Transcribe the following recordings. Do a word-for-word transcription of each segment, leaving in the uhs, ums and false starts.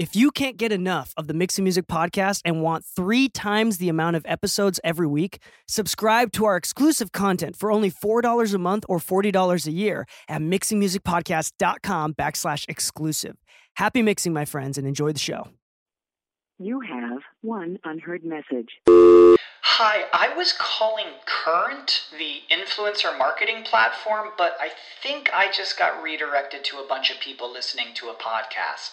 If you can't get enough of the Mixing Music Podcast and want three times the amount of episodes every week, subscribe to our exclusive content for only four dollars a month or forty dollars a year at mixingmusicpodcast.com backslash exclusive. Happy mixing, my friends, and enjoy the show. You have one unheard message. Hi, I was calling Current, the influencer marketing platform, but I think I just got redirected to a bunch of people listening to a podcast.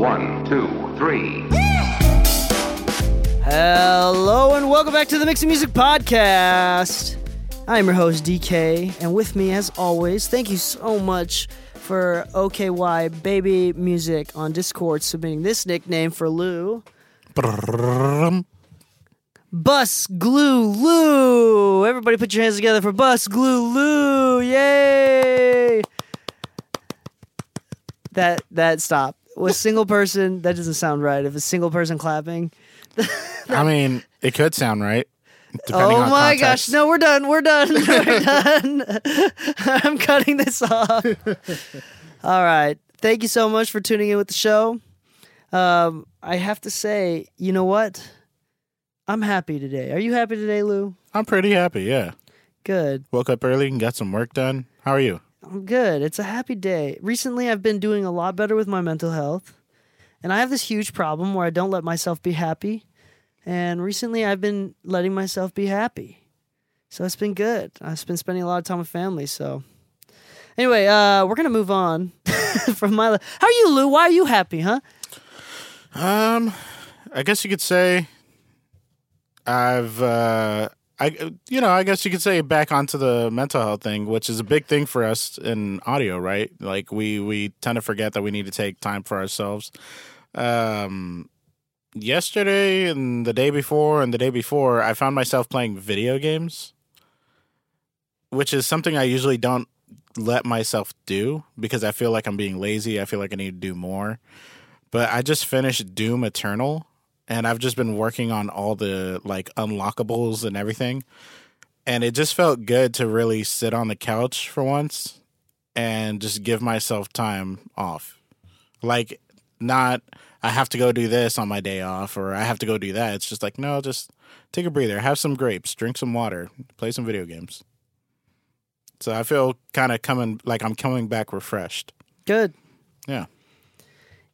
One, two, three. Hello and welcome back to the Mixing Music Podcast. I'm your host, D K, and with me as always, thank you so much for O K Y Baby Music on Discord submitting this nickname for Lou. Bus Glue Lou. Everybody put your hands together for Bus Glue Lou. Yay! That that stopped. With single person, that doesn't sound right. If a single person clapping. I mean, it could sound right. Oh my gosh. No, we're done. We're done. We're done. I'm cutting this off. All right. Thank you so much for tuning in with the show. Um, I have to say, you know what? I'm happy today. Are you happy today, Lou? I'm pretty happy, yeah. Good. Woke up early and got some work done. How are you? I'm good. It's a happy day. Recently, I've been doing a lot better with my mental health, and I have this huge problem where I don't let myself be happy, and recently, I've been letting myself be happy, so it's been good. I've been spending a lot of time with family, so anyway, uh, we're going to move on from my life. How are you, Lou? Why are you happy, huh? Um, I guess you could say I've... Uh... I, you know, I guess you could say back onto the mental health thing, which is a big thing for us in audio, right? Like we, we tend to forget that we need to take time for ourselves. Um, yesterday and the day before and the day before, I found myself playing video games, which is something I usually don't let myself do because I feel like I'm being lazy. I feel like I need to do more. But I just finished Doom Eternal. And I've just been working on all the, like, unlockables and everything. And it just felt good to really sit on the couch for once and just give myself time off. Like, not, I have to go do this on my day off or I have to go do that. It's just like, no, just take a breather. Have some grapes. Drink some water. Play some video games. So I feel kind of coming, like I'm coming back refreshed. Good. Yeah.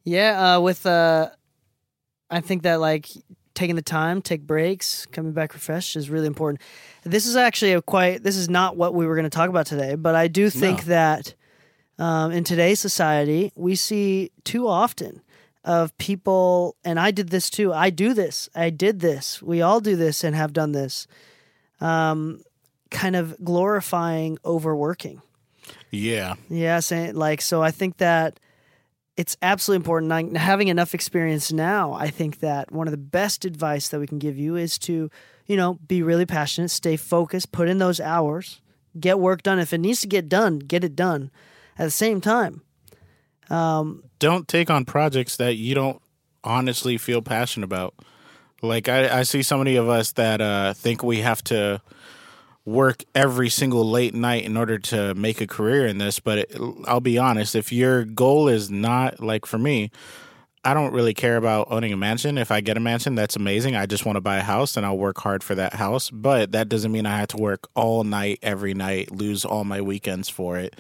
Yeah, uh, with... Uh... I think that, like, taking the time, take breaks, coming back refreshed is really important. This is actually a quite, this is not what we were going to talk about today, but I do think no. that um, in today's society, we see too often of people, and I did this too, I do this, I did this, we all do this and have done this, um, kind of glorifying overworking. Yeah. Yeah, so, like, so I think that it's absolutely important. Like, having enough experience now, I think that one of the best advice that we can give you is to, you know, be really passionate, stay focused, put in those hours, get work done. If it needs to get done, get it done at the same time. Um, don't take on projects that you don't honestly feel passionate about. Like I, I see so many of us that uh, think we have to work every single late night in order to make a career in this. But it, I'll be honest, if your goal is not, like for me, I don't really care about owning a mansion. If I get a mansion, that's amazing. I just want to buy a house and I'll work hard for that house. But that doesn't mean I have to work all night, every night, lose all my weekends for it.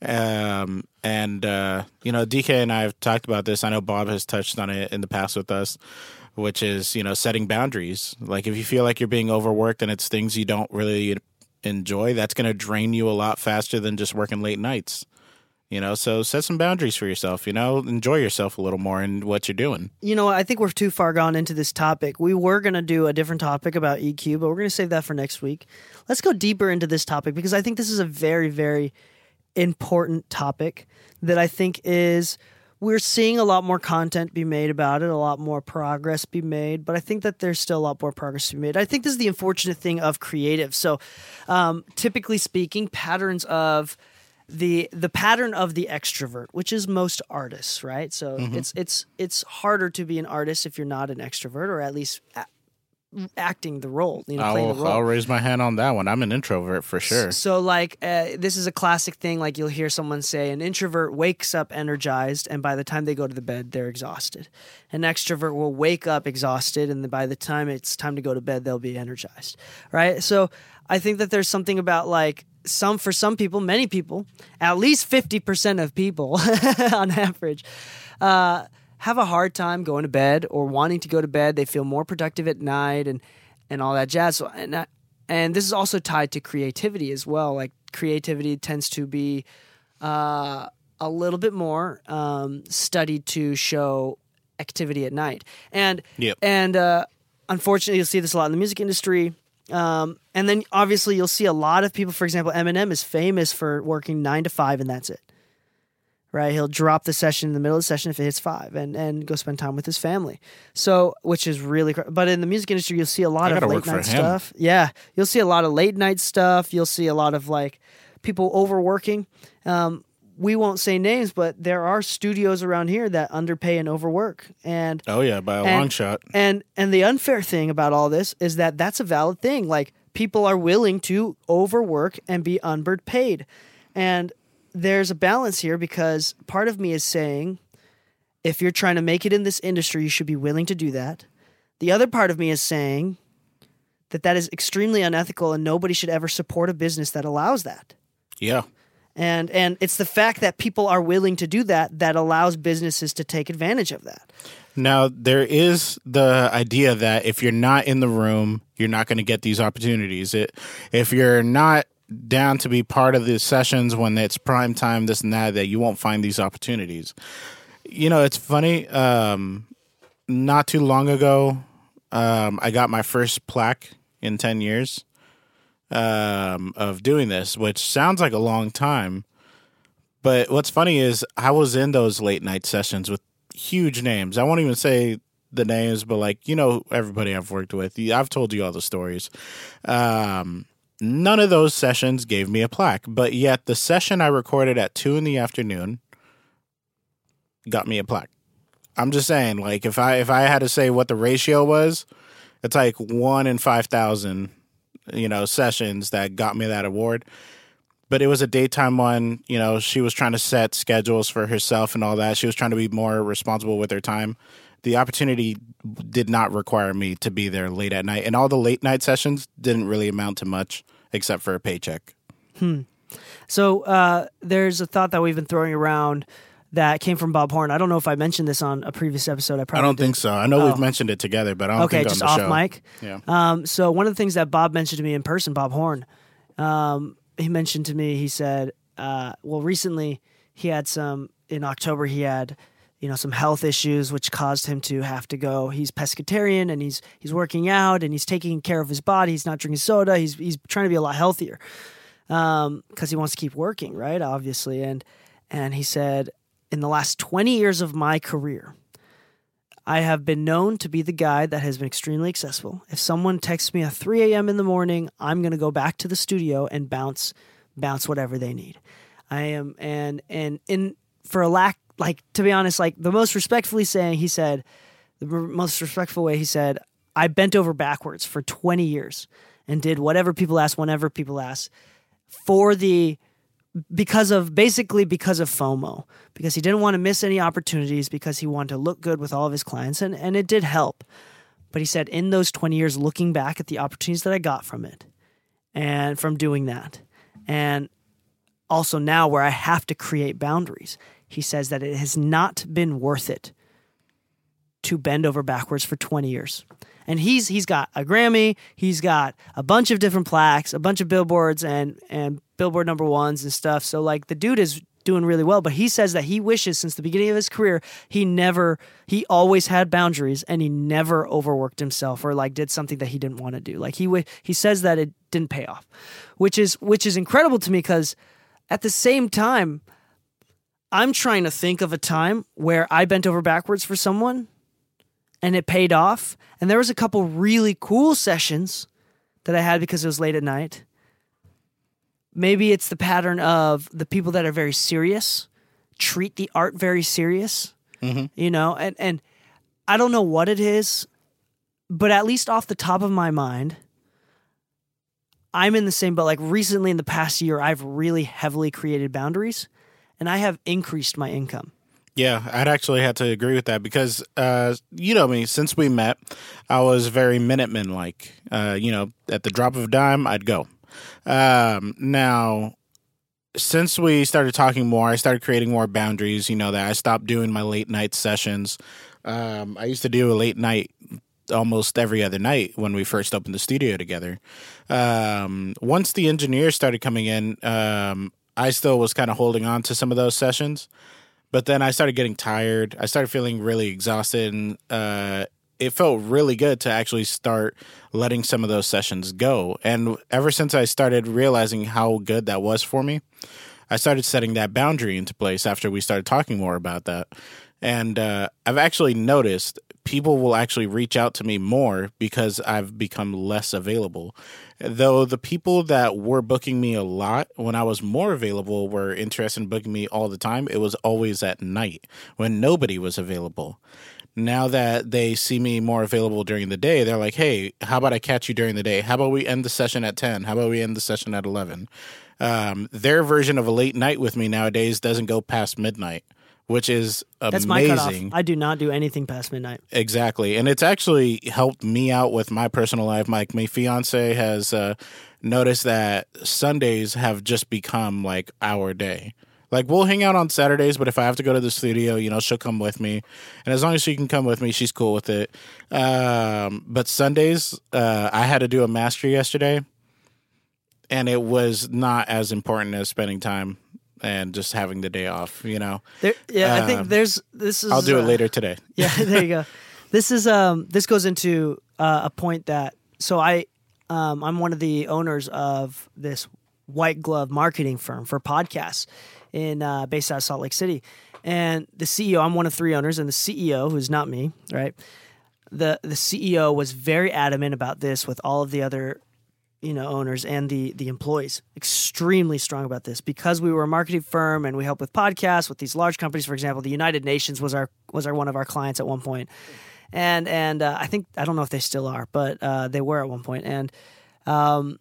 Um, and, uh, you know, D K and I have talked about this. I know Bob has touched on it in the past with us, which is, you know, setting boundaries. Like if you feel like you're being overworked and it's things you don't really enjoy, that's going to drain you a lot faster than just working late nights. You know, so set some boundaries for yourself, you know, enjoy yourself a little more in what you're doing. You know, I think we're too far gone into this topic. We were going to do a different topic about E Q, but we're going to save that for next week. Let's go deeper into this topic because I think this is a very, very important topic that I think is we're seeing a lot more content be made about it, a lot more progress be made, but I think that there's still a lot more progress to be made. I think this is the unfortunate thing of creative. So um, typically speaking, patterns of... The the pattern of the extrovert, which is most artists, right? So mm-hmm. it's it's it's harder to be an artist if you're not an extrovert, or at least a- acting the role. You know, I'll, playing the role. I'll raise my hand on that one. I'm an introvert for sure. So, so like, uh, this is a classic thing. Like you'll hear someone say, an introvert wakes up energized, and by the time they go to the bed, they're exhausted. An extrovert will wake up exhausted, and by the time it's time to go to bed, they'll be energized, right? So I think that there's something about like. Some for some people, many people, at least fifty percent of people on average, uh, have a hard time going to bed or wanting to go to bed. They feel more productive at night and, and all that jazz. So, and, that, and this is also tied to creativity as well. Like creativity tends to be uh, a little bit more um, studied to show activity at night. And, yep. and uh, unfortunately, you'll see this a lot in the music industry. Um, and then obviously you'll see a lot of people, for example, Eminem is famous for working nine to five and that's it, right? He'll drop the session in the middle of the session if it hits five and, and go spend time with his family. So, which is really, cr- but in the music industry, you'll see a lot of late night stuff. Yeah. You'll see a lot of late night stuff. You'll see a lot of like people overworking. Um, we won't say names, but there are studios around here that underpay and overwork. And oh yeah, by a and, long shot. And and the unfair thing about all this is that that's a valid thing. Like people are willing to overwork and be underpaid. And there's a balance here because part of me is saying if you're trying to make it in this industry, you should be willing to do that. The other part of me is saying that that is extremely unethical and nobody should ever support a business that allows that. Yeah. And and it's the fact that people are willing to do that that allows businesses to take advantage of that. Now, there is the idea that if you're not in the room, you're not going to get these opportunities. It, if you're not down to be part of the sessions when it's prime time, this and that, that you won't find these opportunities. You know, it's funny. Um, not too long ago, um, I got my first plaque in ten years. Um, of doing this, which sounds like a long time. But what's funny is I was in those late night sessions with huge names. I won't even say the names, but like, you know, everybody I've worked with, I've told you all the stories. Um, none of those sessions gave me a plaque, but yet the session I recorded at two in the afternoon got me a plaque. I'm just saying, like, if I, if I had to say what the ratio was, it's like one in five thousand, you know, sessions that got me that award. But it was a daytime one. You know, she was trying to set schedules for herself and all that. She was trying to be more responsible with her time. The opportunity did not require me to be there late at night. And all the late night sessions didn't really amount to much except for a paycheck. Hmm. So uh, there's a thought that we've been throwing around that came from Bob Horn. I don't know if I mentioned this on a previous episode. I probably I don't didn't. think so. I know oh. we've mentioned it together, but I don't okay, think on the show. Okay, just off mic. Yeah. Um, so one of the things that Bob mentioned to me in person, Bob Horn, um, he mentioned to me, he said, uh, well, recently he had some, in October he had, you know, some health issues, which caused him to have to go. He's pescatarian and he's he's working out and he's taking care of his body. He's not drinking soda. He's, he's trying to be a lot healthier because um, he wants to keep working, right, obviously. And And he said, in the last twenty years of my career, I have been known to be the guy that has been extremely accessible. If someone texts me at three a.m. in the morning, I'm going to go back to the studio and bounce, bounce whatever they need. I am, and and in for a lack, like to be honest, like the most respectfully saying, he said, the most respectful way, he said, I bent over backwards for twenty years and did whatever people asked, whenever people asked, for the because of basically because of FOMO, because he didn't want to miss any opportunities, because he wanted to look good with all of his clients, and, and it did help. But he said, in those twenty years, looking back at the opportunities that I got from it and from doing that, and also now where I have to create boundaries, he says that it has not been worth it to bend over backwards for twenty years. And he's he's got a Grammy, he's got a bunch of different plaques, a bunch of billboards and and billboard number ones and stuff. So like the dude is doing really well, but he says that he wishes since the beginning of his career, he never, he always had boundaries and he never overworked himself or like did something that he didn't want to do. Like he w- he says that it didn't pay off, which is, which is incredible to me, because at the same time, I'm trying to think of a time where I bent over backwards for someone and it paid off. And there was a couple really cool sessions that I had because it was late at night. Maybe it's the pattern of the people that are very serious, treat the art very serious, mm-hmm. you know, and, and I don't know what it is, but at least off the top of my mind, I'm in the same, but like recently in the past year, I've really heavily created boundaries and I have increased my income. Yeah, I'd actually have to agree with that because, uh, you know me, since we met, I was very Minutemen-like. Uh, you know, at the drop of a dime, I'd go. Um, now, since we started talking more, I started creating more boundaries, you know, that I stopped doing my late-night sessions. Um, I used to do a late-night almost every other night when we first opened the studio together. Um, once the engineers started coming in, um, I still was kind of holding on to some of those sessions. But then I started getting tired. I started feeling really exhausted. And uh, it felt really good to actually start letting some of those sessions go. And ever since I started realizing how good that was for me, I started setting that boundary into place after we started talking more about that. And uh, I've actually noticed people will actually reach out to me more because I've become less available. Though the people that were booking me a lot when I was more available were interested in booking me all the time. It was always at night when nobody was available. Now that they see me more available during the day, they're like, hey, how about I catch you during the day? How about we end the session at ten? How about we end the session at eleven? Um, their version of a late night with me nowadays doesn't go past midnight, which is amazing. That's my cutoff. I do not do anything past midnight. Exactly. And it's actually helped me out with my personal life. Like, my fiance has uh, noticed that Sundays have just become like our day. Like, we'll hang out on Saturdays, but if I have to go to the studio, you know, she'll come with me. And as long as she can come with me, she's cool with it. Um, but Sundays, uh, I had to do a master yesterday, and it was not as important as spending time and just having the day off, you know. There, yeah, um, I think there's this is. I'll do uh, it later today. Yeah, there you go. This is um. This goes into uh, a point that so I um I'm one of the owners of this white glove marketing firm for podcasts in uh, based out of Salt Lake City, and the C E O, I'm one of three owners, and the C E O, who's not me, right? The the C E O was very adamant about this with all of the other, you know, owners and the the employees, extremely strong about this because we were a marketing firm and we help with podcasts with these large companies. For example, the United Nations was our was our one of our clients at one point, and and uh, I think I don't know if they still are, but uh, they were at one point. And um,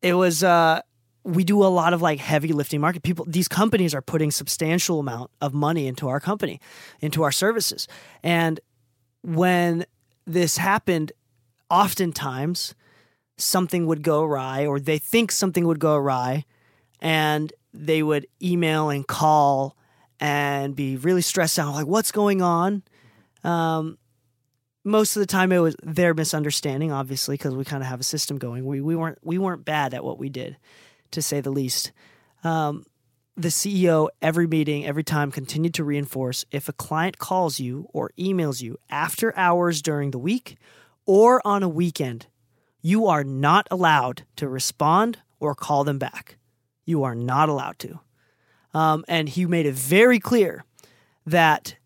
it was uh, we do a lot of like heavy lifting market people. These companies are putting substantial amount of money into our company, into our services, and when this happened, oftentimes something would go awry, or they think something would go awry, and they would email and call and be really stressed out, like, what's going on? Um, most of the time it was their misunderstanding, obviously, because we kind of have a system going. We we weren't we weren't bad at what we did, to say the least. Um, the C E O, every meeting, every time, continued to reinforce, if a client calls you or emails you after hours during the week or on a weekend, you are not allowed to respond or call them back. You are not allowed to. Um, and he made it very clear that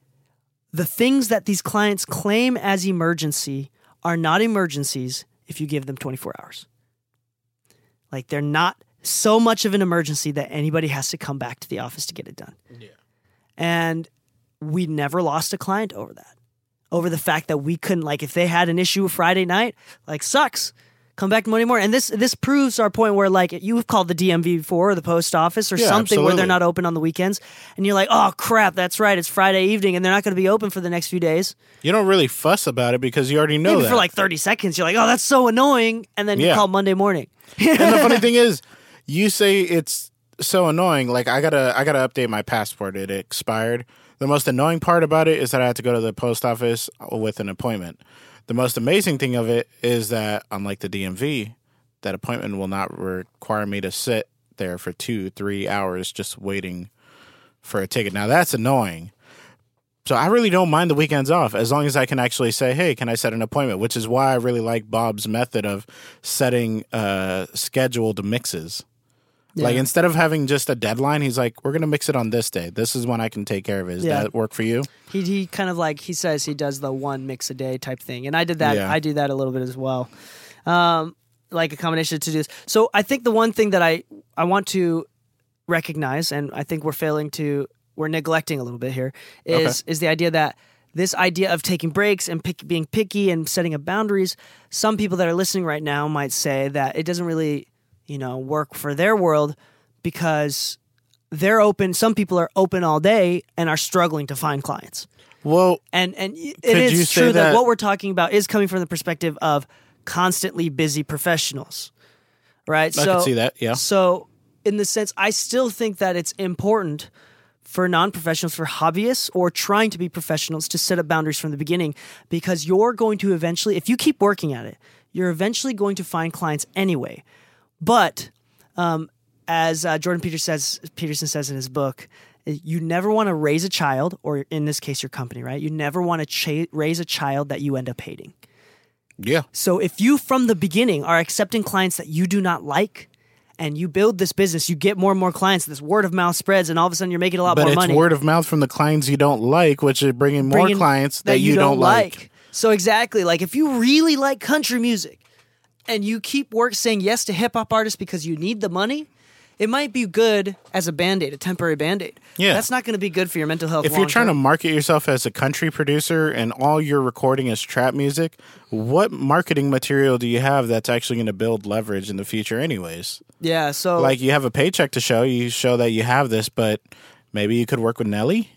the things that these clients claim as emergency are not emergencies if you give them twenty-four hours. Like, they're not so much of an emergency that anybody has to come back to the office to get it done. Yeah. And we never lost a client over that. Over the fact that we couldn't, like, if they had an issue Friday night, like, sucks. Come back Monday morning. And this this proves our point where, like, you've called the D M V before or the post office or yeah, something absolutely. Where they're not open on the weekends. And you're like, oh, crap, that's right. It's Friday evening and they're not going to be open for the next few days. You don't really fuss about it because you already know Maybe that. For like thirty seconds, you're like, oh, that's so annoying. And then you yeah. call Monday morning. And the funny thing is, you say it's so annoying. Like, I gotta, I gotta update my passport. It expired. The most annoying part about it is that I had to go to the post office with an appointment. The most amazing thing of it is that, unlike the D M V, that appointment will not require me to sit there for two, three hours just waiting for a ticket. Now, that's annoying. So I really don't mind the weekends off as long as I can actually say, hey, can I set an appointment? Which is why I really like Bob's method of setting uh, scheduled mixes. Yeah. Like, instead of having just a deadline, he's like, we're going to mix it on this day. This is when I can take care of it. Does yeah. that work for you? He he kind of like, he says he does the one mix a day type thing. And I did that. Yeah. I do that a little bit as well. Um, like a combination of to-dos. So I think the one thing that I, I want to recognize, and I think we're failing to, we're neglecting a little bit here, is okay. is the idea that this idea of taking breaks and pick, being picky and setting up boundaries, some people that are listening right now might say that it doesn't really... you know, work for their world because they're open. Some people are open all day and are struggling to find clients. Well, and and it is true that, that what we're talking about is coming from the perspective of constantly busy professionals, right? I so, can see that, yeah. So in the sense, I still think that it's important for non-professionals, for hobbyists or trying to be professionals to set up boundaries from the beginning, because you're going to eventually, if you keep working at it, you're eventually going to find clients anyway. But um, as uh, Jordan Peterson says, Peterson says in his book, you never want to raise a child, or in this case, your company, right? You never want to cha- raise a child that you end up hating. Yeah. So if you, from the beginning, are accepting clients that you do not like, and you build this business, you get more and more clients, this word of mouth spreads, and all of a sudden you're making a lot but more money. But it's word of mouth from the clients you don't like, which are bringing more bringing clients that, that you, you don't, don't like. like. So exactly. Like, if you really like country music, and you keep work saying yes to hip-hop artists because you need the money, it might be good as a Band-Aid, a temporary Band-Aid. Yeah. That's not going to be good for your mental health. If you're trying to market yourself as a country producer and all you're recording is trap music, what marketing material do you have that's actually going to build leverage in the future anyways? Yeah, so... like, you have a paycheck to show. You show that you have this, but maybe you could work with Nelly?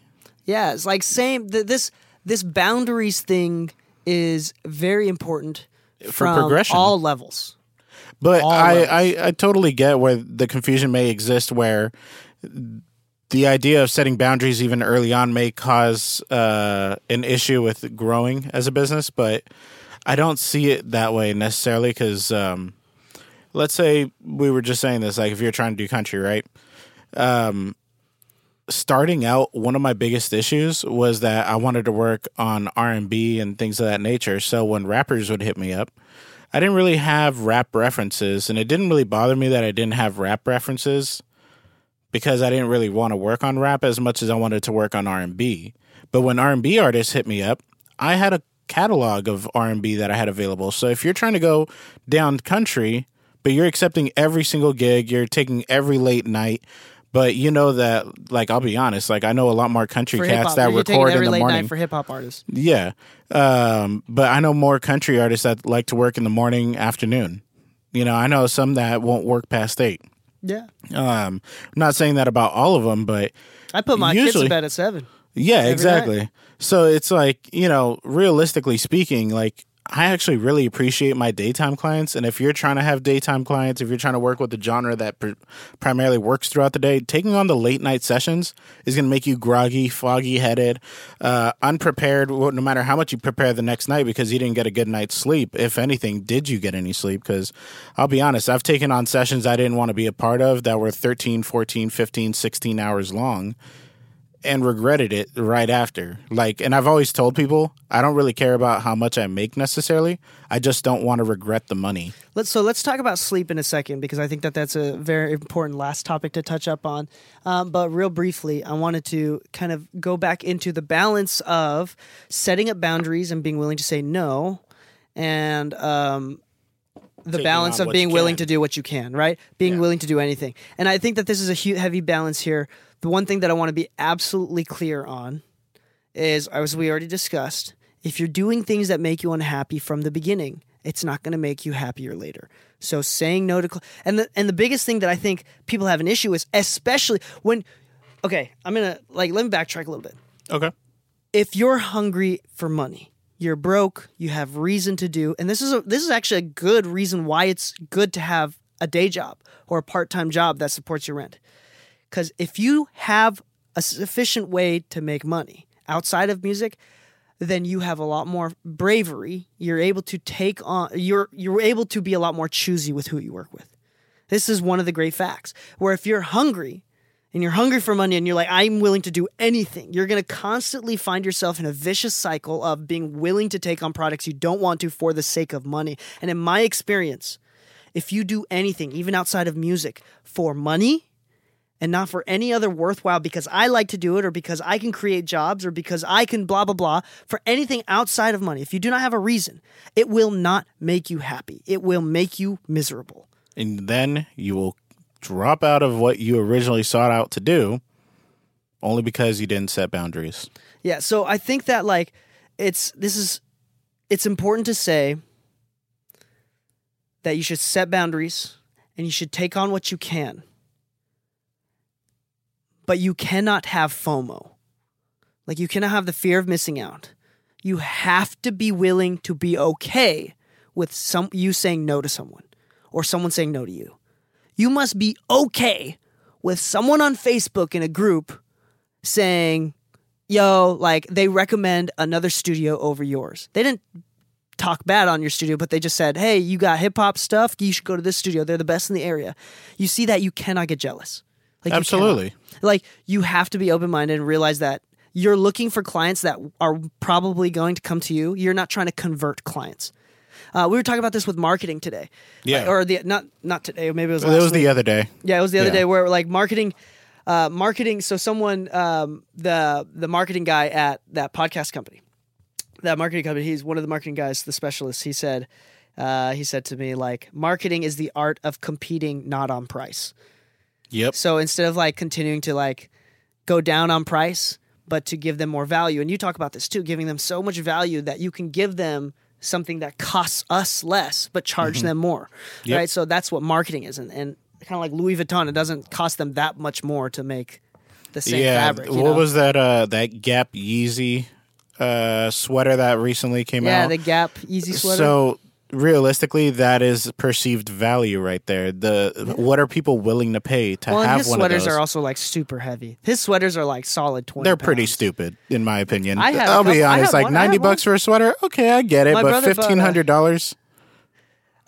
Yeah, it's like same... Th- this this boundaries thing is very important... for from progression. All levels. But all I, levels. I, I totally get where the confusion may exist, where the idea of setting boundaries even early on may cause uh, an issue with growing as a business. But I don't see it that way necessarily because um, let's say we were just saying this, like if you're trying to do country, right? Um, starting out, one of my biggest issues was that I wanted to work on R and B and things of that nature. So when rappers would hit me up, I didn't really have rap references, and it didn't really bother me that I didn't have rap references because I didn't really want to work on rap as much as I wanted to work on R and B. But when R and B artists hit me up, I had a catalog of R and B that I had available. So if you're trying to go down country, but you're accepting every single gig, you're taking every late night, but you know that, like, I'll be honest, like, I know a lot more country cats that record in the morning. You're taking every late night for hip-hop artists. Yeah. Um, but I know more country artists that like to work in the morning, afternoon. You know, I know some that won't work past eight. Yeah. Um, I'm not saying that about all of them, but I put my usually, kids to bed at seven. Yeah, exactly. Night. So it's like, you know, realistically speaking, like, I actually really appreciate my daytime clients. And if you're trying to have daytime clients, if you're trying to work with the genre that pr- primarily works throughout the day, taking on the late night sessions is going to make you groggy, foggy headed, uh, unprepared, no matter how much you prepare the next night because you didn't get a good night's sleep. If anything, did you get any sleep? Because I'll be honest, I've taken on sessions I didn't want to be a part of that were thirteen, fourteen, fifteen, sixteen hours long. And regretted it right after. Like, and I've always told people, I don't really care about how much I make necessarily. I just don't want to regret the money. Let's so let's talk about sleep in a second, because I think that that's a very important last topic to touch up on. Um, but real briefly, I wanted to kind of go back into the balance of setting up boundaries and being willing to say no, and um, the Taking balance of being willing to do what you can, right? Being yeah. willing to do anything. And I think that this is a huge, heavy balance here. The one thing that I want to be absolutely clear on is, as we already discussed, if you're doing things that make you unhappy from the beginning, it's not going to make you happier later. So saying no to cl- and the and the biggest thing that I think people have an issue is, especially when, okay, I'm gonna like let me backtrack a little bit. Okay, if you're hungry for money, you're broke, you have reason to do, and this is a, this is actually a good reason why it's good to have a day job or a part-time job that supports your rent. Because if you have a sufficient way to make money outside of music, then you have a lot more bravery. You're able to take on, you're you're able to be a lot more choosy with who you work with. This is one of the great facts. Where if you're hungry and you're hungry for money and you're like, I'm willing to do anything, you're going to constantly find yourself in a vicious cycle of being willing to take on products you don't want to for the sake of money. And in my experience, if you do anything, even outside of music, for money, and not for any other worthwhile, because I like to do it or because I can create jobs or because I can blah, blah, blah, for anything outside of money, if you do not have a reason, it will not make you happy. It will make you miserable. And then you will drop out of what you originally sought out to do only because you didn't set boundaries. Yeah, so I think that like it's this is it's important to say that you should set boundaries and you should take on what you can. But you cannot have FOMO. Like, you cannot have the fear of missing out. You have to be willing to be okay with some you saying no to someone or someone saying no to you. You must be okay with someone on Facebook in a group saying, yo, like, they recommend another studio over yours. They didn't talk bad on your studio, but they just said, hey, you got hip-hop stuff? You should go to this studio. They're the best in the area. You see that, you cannot get jealous. Like, absolutely. You like, you have to be open-minded and realize that you're looking for clients that are probably going to come to you. You're not trying to convert clients. Uh, we were talking about this with marketing today. Yeah. Like, or the not not today. Maybe it was last week. It was the other day. Yeah, it was the other yeah. day where, like, marketing, uh, marketing. So someone, um, the the marketing guy at that podcast company, that marketing company, he's one of the marketing guys, the specialist. He said, uh, he said to me, like, marketing is the art of competing not on price. Yep. So instead of like continuing to like go down on price, but to give them more value. And you talk about this too, giving them so much value that you can give them something that costs us less, but charge mm-hmm. them more. Yep. Right. So that's what marketing is. And, and kind of like Louis Vuitton, it doesn't cost them that much more to make the same yeah. fabric. You what know? was that, uh, that Gap Yeezy uh, sweater that recently came yeah, out? Yeah, the Gap Yeezy sweater. So realistically, that is perceived value right there. The what are people willing to pay to well, have his one of those? Sweaters are also like super heavy. His sweaters are like solid twenty. They're pounds. Pretty stupid, in my opinion. I have I'll couple, be honest. Like one, ninety bucks one. for a sweater, okay, I get it. My but fifteen hundred dollars.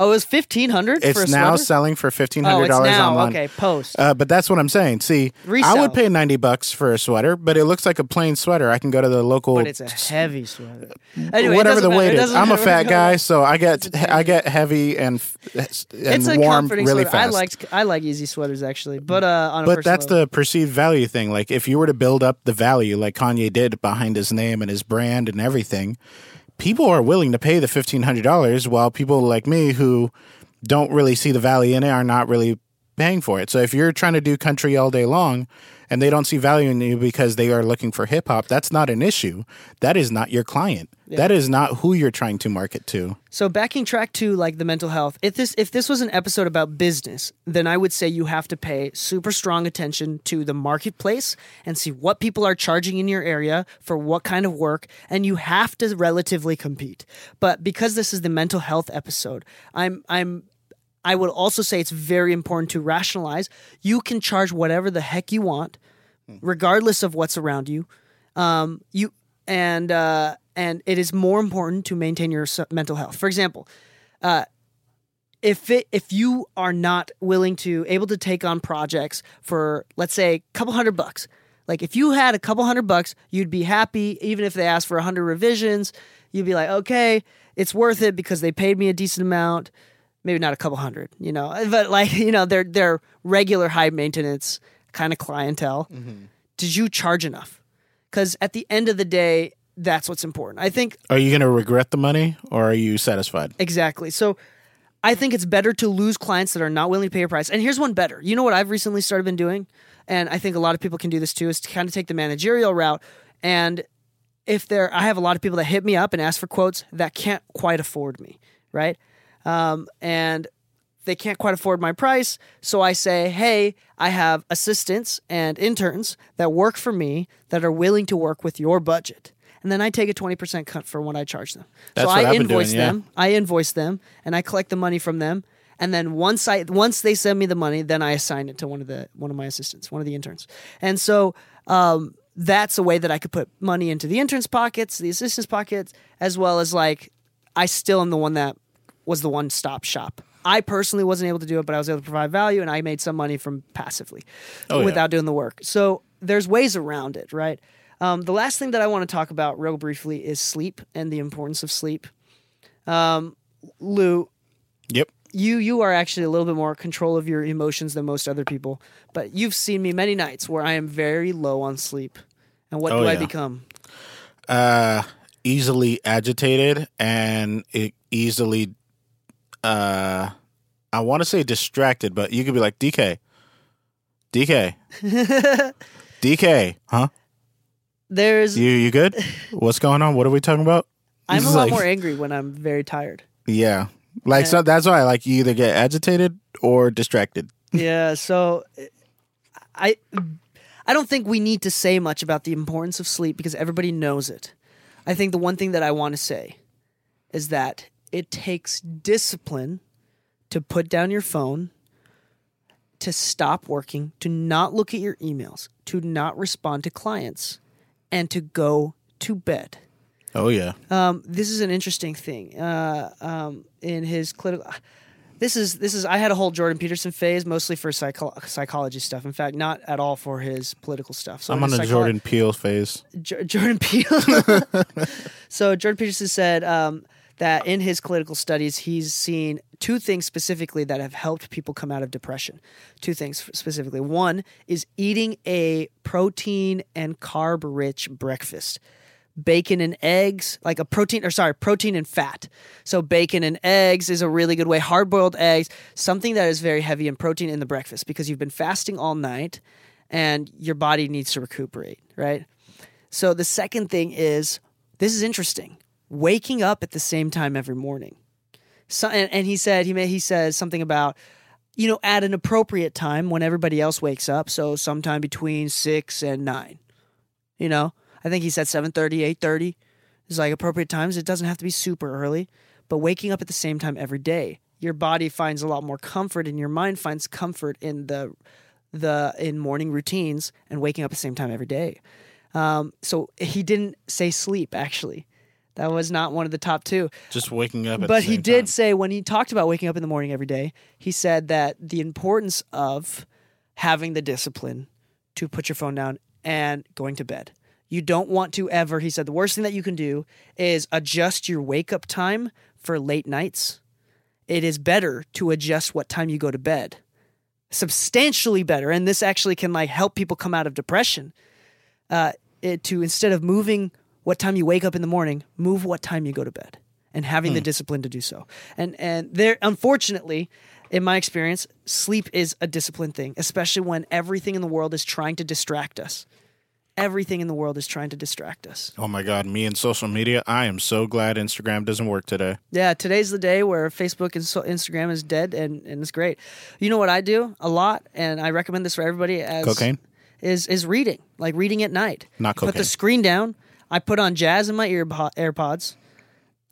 Oh, it was fifteen hundred. It's for a now sweater? selling for fifteen hundred dollars oh, online. Okay, post. Uh, but that's what I'm saying. See, Resell. I would pay ninety bucks for a sweater, but it looks like a plain sweater. I can go to the local. But it's a heavy sweater. Anyway, whatever the weight is. I'm a fat guy, so I get I get heavy and and it's warm really sweater. fast. I liked I like easy sweaters actually, but uh, on a but that's level. the perceived value thing. Like if you were to build up the value, like Kanye did behind his name and his brand and everything. People are willing to pay the fifteen hundred dollars while people like me who don't really see the value in it are not really paying for it. So if you're trying to do country all day long and they don't see value in you because they are looking for hip hop, that's not an issue. That is not your client. Yeah. That is not who you're trying to market to. So backing track to like the mental health, if this if this was an episode about business, then I would say you have to pay super strong attention to the marketplace and see what people are charging in your area for what kind of work, and you have to relatively compete. But because this is the mental health episode, I'm I'm I would also say it's very important to rationalize. You can charge whatever the heck you want, regardless of what's around you. Um, you and uh, and it is more important to maintain your mental health. For example, uh, if it, if you are not willing to able to take on projects for, let's say, a couple hundred bucks. Like if you had a couple hundred bucks, you'd be happy. Even if they asked for a hundred revisions, you'd be like, okay, it's worth it because they paid me a decent amount. Maybe not a couple hundred, you know, but like, you know, they're, they're regular high maintenance kind of clientele. Mm-hmm. Did you charge enough? Because at the end of the day, that's what's important. I think. Are you going to regret the money or are you satisfied? Exactly. So I think it's better to lose clients that are not willing to pay a price. And here's one better. You know what I've recently started been doing? And I think a lot of people can do this too, is to kind of take the managerial route. And if there, I have a lot of people that hit me up and ask for quotes that can't quite afford me. right? Um, and they can't quite afford my price, so I say, hey, I have assistants and interns that work for me that are willing to work with your budget. And then I take a twenty percent cut for what I charge them. That's so what I I've invoice been doing, them. Yeah. I invoice them, and I collect the money from them. And then once I once they send me the money, then I assign it to one of the one of my assistants, one of the interns. And so um, that's a way that I could put money into the interns' pockets, the assistants' pockets, as well as like I still am the one that was the one-stop shop. I personally wasn't able to do it, but I was able to provide value, and I made some money from passively oh, without yeah. doing the work. So there's ways around it, right? Um, the last thing that I want to talk about real briefly is sleep and the importance of sleep. Um, Lou. Yep. You you are actually a little bit more in control of your emotions than most other people, but you've seen me many nights where I am very low on sleep. And what oh, do yeah. I become? Uh, easily agitated, and it easily, uh, I want to say distracted, but you could be like, D K, D K, D K, huh? There's you. You good? What's going on? What are we talking about? I'm this a lot like... more angry when I'm very tired. Yeah. Like, so that's why, like, you either get agitated or distracted. Yeah, so I I don't think we need to say much about the importance of sleep because everybody knows it. I think the one thing that I want to say is that it takes discipline to put down your phone, to stop working, to not look at your emails, to not respond to clients, and to go to bed. Oh, yeah. Um, this is an interesting thing. Uh, um, in his clinical... This is... this is. I had a whole Jordan Peterson phase, mostly for psycho- psychology stuff. In fact, not at all for his political stuff. So I'm on the psycholo- Jordan Peele phase. J- Jordan Peele. So Jordan Peterson said um, that in his clinical studies, he's seen two things specifically that have helped people come out of depression. Two things specifically. One is eating a protein and carb-rich breakfast. Bacon and eggs, like a protein, or sorry, protein and fat. So bacon and eggs is a really good way. Hard-boiled eggs, something that is very heavy in protein in the breakfast because you've been fasting all night and your body needs to recuperate, right? So the second thing is, this is interesting, waking up at the same time every morning. So, and, and he said, he may, he says something about, you know, at an appropriate time when everybody else wakes up, so sometime between six and nine, you know? I think he said seven thirty, eight thirty is like appropriate times. It doesn't have to be super early, but waking up at the same time every day, your body finds a lot more comfort and your mind finds comfort in the the in morning routines and waking up at the same time every day. Um, so he didn't say sleep, actually. That was not one of the top two. Just waking up at but the same time. But he did time. say when he talked about waking up in the morning every day, he said that the importance of having the discipline to put your phone down and going to bed. You don't want to ever, he said, the worst thing that you can do is adjust your wake-up time for late nights. It is better to adjust what time you go to bed. Substantially better, and this actually can like help people come out of depression, uh, it, to instead of moving what time you wake up in the morning, move what time you go to bed and having hmm. the discipline to do so. And and there, unfortunately, in my experience, sleep is a discipline thing, especially when everything in the world is trying to distract us. Everything in the world is trying to distract us. Oh, my God. Me and social media. I am so glad Instagram doesn't work today. Yeah, today's the day where Facebook and so Instagram is dead, and, and it's great. You know what I do a lot, and I recommend this for everybody as cocaine is is reading, like reading at night. Not cocaine. Put the screen down. I put on jazz in my ear AirPods,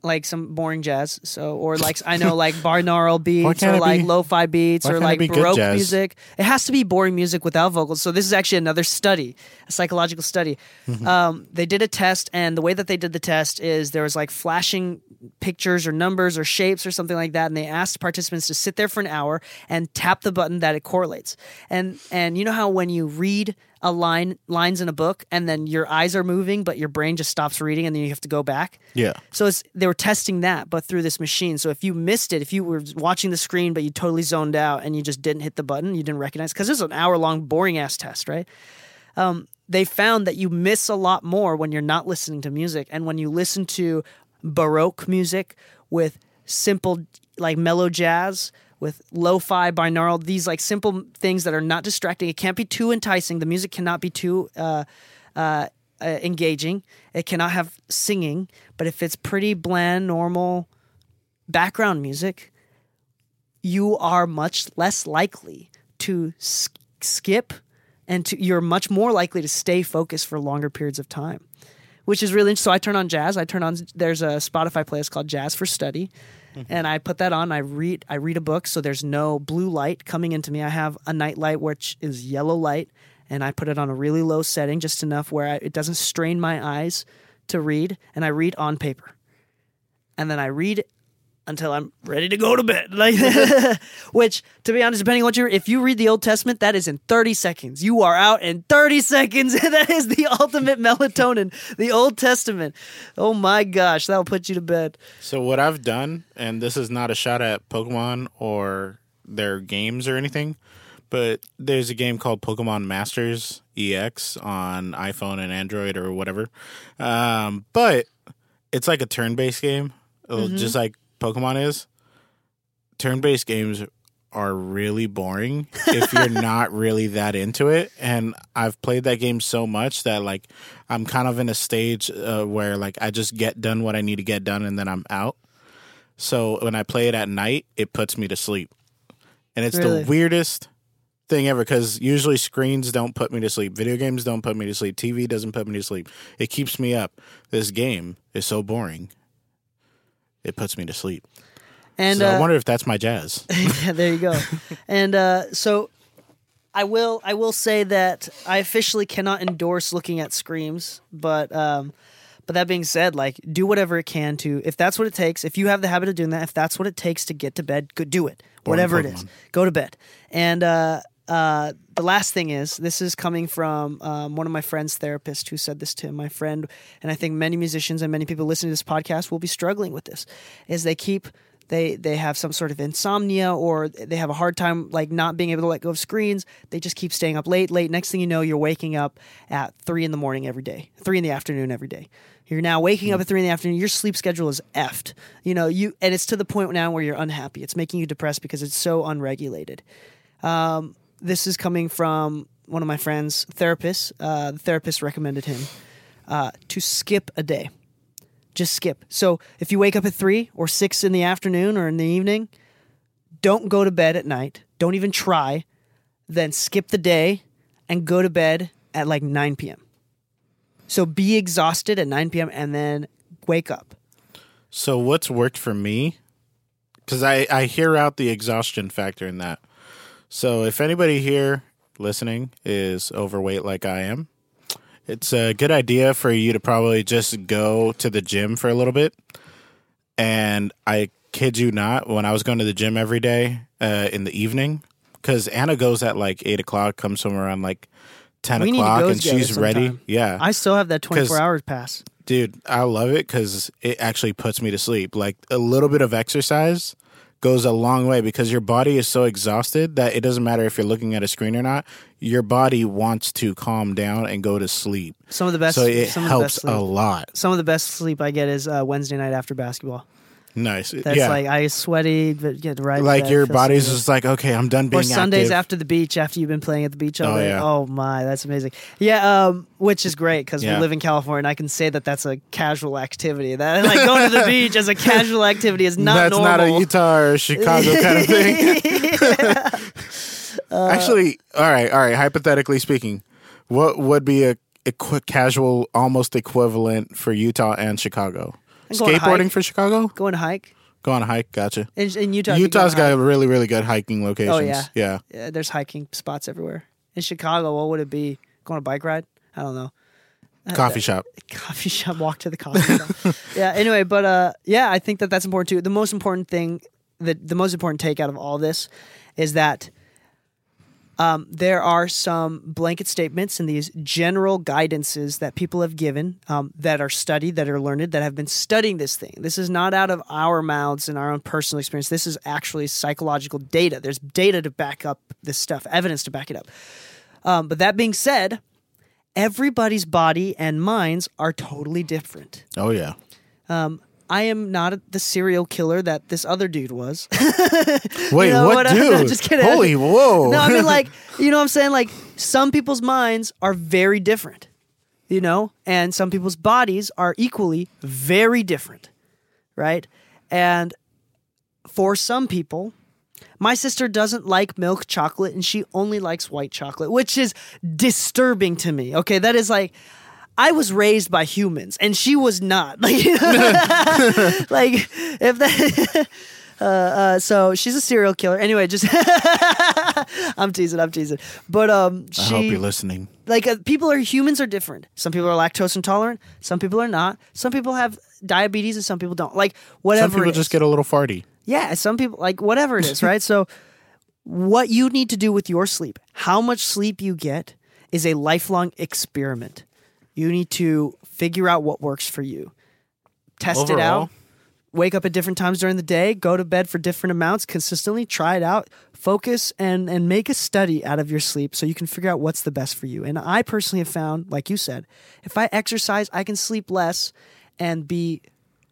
like some boring jazz. So or like I know like barnaural beats or like be, lo-fi beats or like Baroque music. It has to be boring music without vocals. So this is actually another study, a psychological study. Mm-hmm. Um, they did a test, and the way that they did the test is there was like flashing pictures or numbers or shapes or something like that, and they asked participants to sit there for an hour and tap the button that it correlates. And and you know how when you read a line lines in a book and then your eyes are moving but your brain just stops reading and then you have to go back. Yeah. So it's, they were testing that but through this machine. So if you missed it, if you were watching the screen but you totally zoned out and you just didn't hit the button, you didn't recognize, because this is an hour-long boring-ass test, right? Um, they found that you miss a lot more when you're not listening to music, and when you listen to Baroque music with simple like mellow jazz, with lo-fi, binaural, these like simple things that are not distracting. It can't be too enticing. The music cannot be too uh, uh, engaging. It cannot have singing. But if it's pretty bland, normal, background music, you are much less likely to sk- skip and to, you're much more likely to stay focused for longer periods of time, which is really interesting. So I turn on jazz. I turn on, there's a Spotify playlist called Jazz for Study. Mm-hmm. And I put that on. I read, I read a book. So there's no blue light coming into me. I have a night light, which is yellow light. And I put it on a really low setting, just enough where I, it doesn't strain my eyes to read. And I read on paper. And then I read until I'm ready to go to bed. Like, which, to be honest, depending on what you're... If you read the Old Testament, that is in thirty seconds. You are out in thirty seconds. That is the ultimate melatonin, the Old Testament. Oh my gosh, that'll put you to bed. So what I've done, and this is not a shot at Pokemon or their games or anything, but there's a game called Pokemon Masters E X on iPhone and Android or whatever. Um, but it's like a turn-based game. It'll mm-hmm. Just like Pokemon is. Turn-based games are really boring if you're not really that into it. And I've played that game so much that like I'm kind of in a stage uh, where like I just get done what I need to get done and then I'm out. So when I play it at night, it puts me to sleep. And it's really the weirdest thing ever, because usually screens don't put me to sleep. Video games don't put me to sleep. T V doesn't put me to sleep. It keeps me up. This game is so boring. It puts me to sleep. And so uh, I wonder if that's my jazz. Yeah, there you go. And uh, so I will I will say that I officially cannot endorse looking at screens, but um, but that being said, like, do whatever it can to, if that's what it takes, if you have the habit of doing that, if that's what it takes to get to bed, go do it. Boring whatever Pokemon. It is. Go to bed. And uh, uh, the last thing is, this is coming from um, one of my friend's therapists who said this to him. My friend, and I think many musicians and many people listening to this podcast will be struggling with this, is they keep, they they have some sort of insomnia, or they have a hard time like not being able to let go of screens. They just keep staying up late, late. Next thing you know, you're waking up at three in the morning every day, three in the afternoon every day. You're now waking up at three in the afternoon. Your sleep schedule is effed. You know, you, and it's to the point now where you're unhappy. It's making you depressed because it's so unregulated. Um, This is coming from one of my friend's therapists. Uh, the therapist recommended him uh, to skip a day. Just skip. So if you wake up at three or six in the afternoon or in the evening, don't go to bed at night. Don't even try. Then skip the day and go to bed at like nine p.m. So be exhausted at nine p.m. and then wake up. So what's worked for me, because I, I hear out the exhaustion factor in that. So if anybody here listening is overweight like I am, it's a good idea for you to probably just go to the gym for a little bit. And I kid you not, when I was going to the gym every day uh, in the evening, because Anna goes at like eight o'clock, comes somewhere around like ten o'clock, and she's ready. Yeah. I still have that twenty-four hours pass. Dude, I love it because it actually puts me to sleep. Like a little bit of exercise goes a long way, because your body is so exhausted that it doesn't matter if you're looking at a screen or not. Your body wants to calm down and go to sleep. Some of the best, so it some helps of the best a lot. Some of the best sleep I get is uh, Wednesday night after basketball. Nice. That's yeah. like I sweaty, but get right. Like bed, your body's so just like, okay, I'm done being. Or Sundays active. After the beach, after you've been playing at the beach all oh, day. Yeah. Oh my, that's amazing. Yeah, um, which is great because yeah. we live in California, and I can say that that's a casual activity. That like going to the beach as a casual activity is not that's normal. That's not a Utah or Chicago kind of thing. uh, Actually, all right, all right. Hypothetically speaking, what would be a, a quick casual, almost equivalent for Utah and Chicago? Skateboarding for Chicago? Going to hike. Go on a hike, gotcha. In, in Utah, Utah's got hike. really, really good hiking locations. Oh, yeah. yeah. Yeah. There's hiking spots everywhere. In Chicago, what would it be? Go on a bike ride? I don't know. Coffee uh, shop. Coffee shop. Walk to the coffee shop. Yeah, anyway, but uh, yeah, I think that that's important too. The most important thing, the, the most important take out of all this is that Um, there are some blanket statements and these general guidances that people have given um, that are studied, that are learned, that have been studying this thing. This is not out of our mouths and our own personal experience. This is actually psychological data. There's data to back up this stuff, evidence to back it up. Um, but that being said, everybody's body and minds are totally different. Oh, yeah. Um I am not the serial killer that this other dude was. Wait, you know, what, what dude? I'm just kidding. Holy whoa. No, I mean, like, you know what I'm saying? Like, some people's minds are very different, you know? And some people's bodies are equally very different, right? And for some people. My sister doesn't like milk chocolate and she only likes white chocolate, which is disturbing to me. Okay, that is like, I was raised by humans and she was not. Like, like if that... Uh, uh, so she's a serial killer. Anyway, just I'm teasing, I'm teasing. But um, she, I hope you're listening. Like uh, people are humans are different. Some people are lactose intolerant. Some people are not. Some people have diabetes and some people don't. Like whatever. Some people it is. Just get a little farty. Yeah, some people like whatever it is, right? So, what you need to do with your sleep, how much sleep you get, is a lifelong experiment. You need to figure out what works for you. Test Overall, it out. Wake up at different times during the day, go to bed for different amounts consistently, try it out, focus and and make a study out of your sleep so you can figure out what's the best for you. And I personally have found, like you said, if I exercise, I can sleep less and be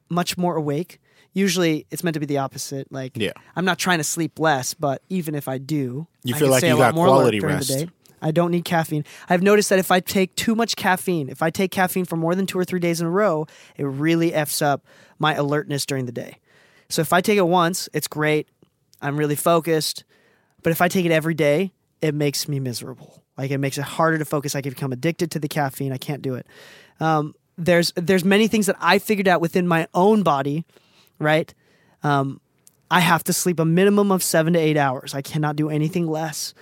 much more awake. Usually it's meant to be the opposite. Like yeah. I'm not trying to sleep less, but even if I do, you I feel like you got quality rest. The day. I don't need caffeine. I've noticed that if I take too much caffeine, if I take caffeine for more than two or three days in a row, it really F's up my alertness during the day. So if I take it once, it's great. I'm really focused. But if I take it every day, it makes me miserable. Like it makes it harder to focus. I can become addicted to the caffeine. I can't do it. Um, there's there's many things that I figured out within my own body, right? Um, I have to sleep a minimum of seven to eight hours. I cannot do anything less.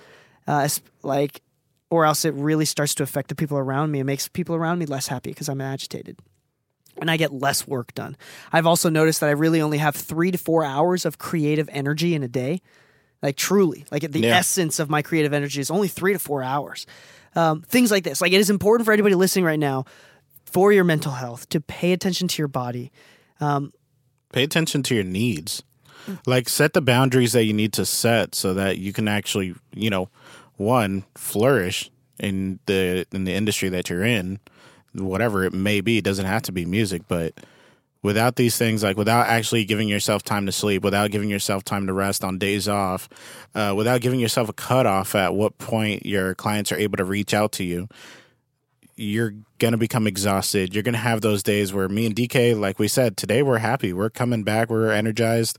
Uh, like... or else it really starts to affect the people around me. It makes people around me less happy because I'm agitated and I get less work done. I've also noticed that I really only have three to four hours of creative energy in a day. Like truly, like the yeah. essence of my creative energy is only three to four hours. Um, things like this. Like it is important for anybody listening right now for your mental health to pay attention to your body. Um, pay attention to your needs. Like set the boundaries that you need to set so that you can actually, you know, one, flourish in the in the industry that you're in, whatever it may be. It doesn't have to be music, but without these things, like without actually giving yourself time to sleep, without giving yourself time to rest on days off, uh, without giving yourself a cutoff at what point your clients are able to reach out to you, you're going to become exhausted. You're going to have those days where me and D K, like we said, today we're happy. We're coming back. We're energized.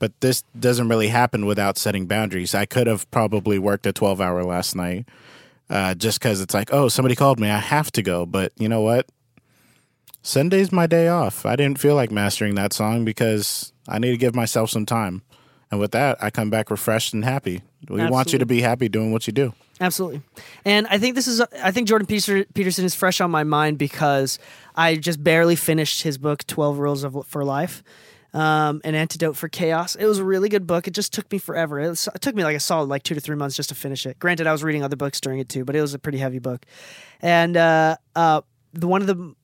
But this doesn't really happen without setting boundaries. I could have probably worked a twelve-hour last night uh, just because it's like, oh, somebody called me. I have to go. But you know what? Sunday's my day off. I didn't feel like mastering that song because I need to give myself some time. And with that, I come back refreshed and happy. We Absolutely. Want you to be happy doing what you do. Absolutely. And I think this is, I think Jordan Peterson is fresh on my mind because I just barely finished his book, twelve Rules for Life. Um, an Antidote for Chaos. It was a really good book. It just took me forever. It, was, it took me like a solid like two to three months just to finish it. Granted, I was reading other books during it too, but it was a pretty heavy book. And uh, uh, the one of the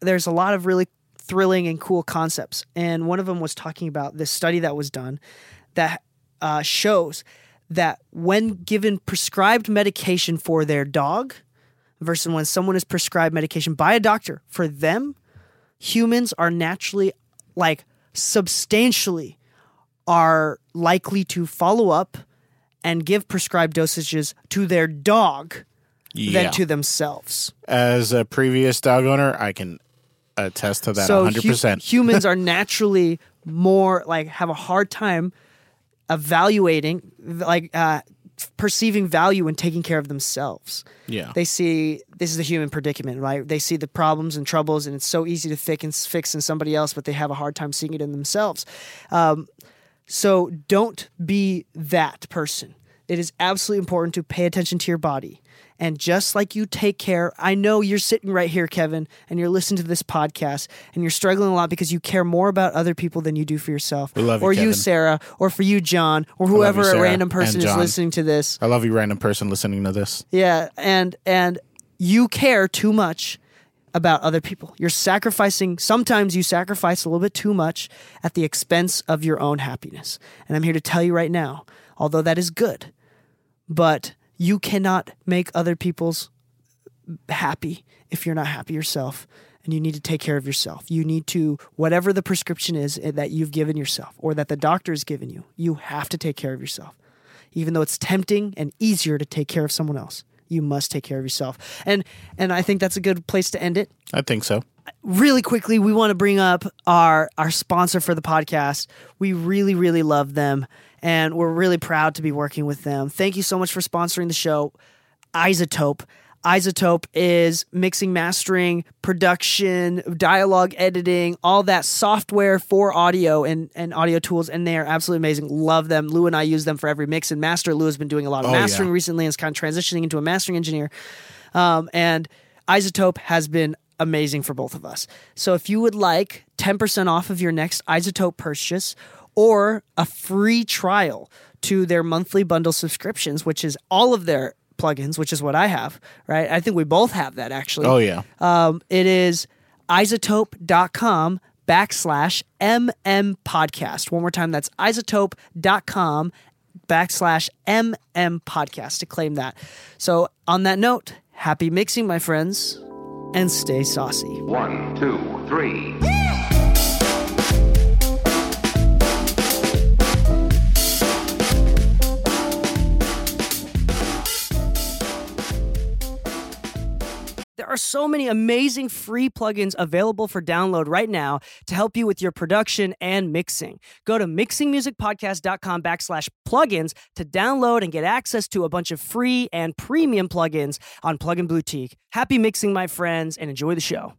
there's a lot of really thrilling and cool concepts. And one of them was talking about this study that was done that uh, shows that when given prescribed medication for their dog versus when someone is prescribed medication by a doctor for them, humans are naturally like substantially are likely to follow up and give prescribed dosages to their dog yeah. than to themselves. As a previous dog owner, I can attest to that so one hundred percent. Hu- humans are naturally more like have a hard time evaluating, like uh, perceiving value in taking care of themselves. Yeah. They see this is the human predicament, right? They see the problems and troubles, and it's so easy to fix and fix in somebody else, but they have a hard time seeing it in themselves. Um, so don't be that person. It is absolutely important to pay attention to your body. And just like you take care, I know you're sitting right here, Kevin, and you're listening to this podcast, and you're struggling a lot because you care more about other people than you do for yourself. We love you, or Kevin. You, Sarah, or for you, John, or whoever you, a random person is listening to this. I love you, random person listening to this. Yeah, and and you care too much about other people. You're sacrificing, sometimes you sacrifice a little bit too much at the expense of your own happiness. And I'm here to tell you right now, although that is good, but you cannot make other people's happy if you're not happy yourself, and you need to take care of yourself. You need to, whatever the prescription is that you've given yourself or that the doctor has given you, you have to take care of yourself. Even though it's tempting and easier to take care of someone else, you must take care of yourself. And and I think that's a good place to end it. I think so. Really quickly, we want to bring up our, our sponsor for the podcast. We really, really love them, and we're really proud to be working with them. Thank you so much for sponsoring the show, iZotope. iZotope is mixing, mastering, production, dialogue editing, all that software for audio and, and audio tools, and they are absolutely amazing. Love them. Lou and I use them for every mix and master. Lou has been doing a lot of oh, mastering yeah. recently and is kind of transitioning into a mastering engineer. Um, and iZotope has been amazing for both of us. So if you would like ten percent off of your next iZotope purchase or a free trial to their monthly bundle subscriptions, which is all of their plugins, which is what I have, right? I think we both have that, actually. Oh, yeah. Um, it is iZotope.com backslash MM podcast. One more time, that's iZotope.com backslash MM podcast to claim that. So on that note, happy mixing, my friends, and stay saucy. One, two, three. There are so many amazing free plugins available for download right now to help you with your production and mixing. Go to mixing music podcast dot com backslash plugins to download and get access to a bunch of free and premium plugins on PluginBoutique. Happy mixing, my friends, and enjoy the show.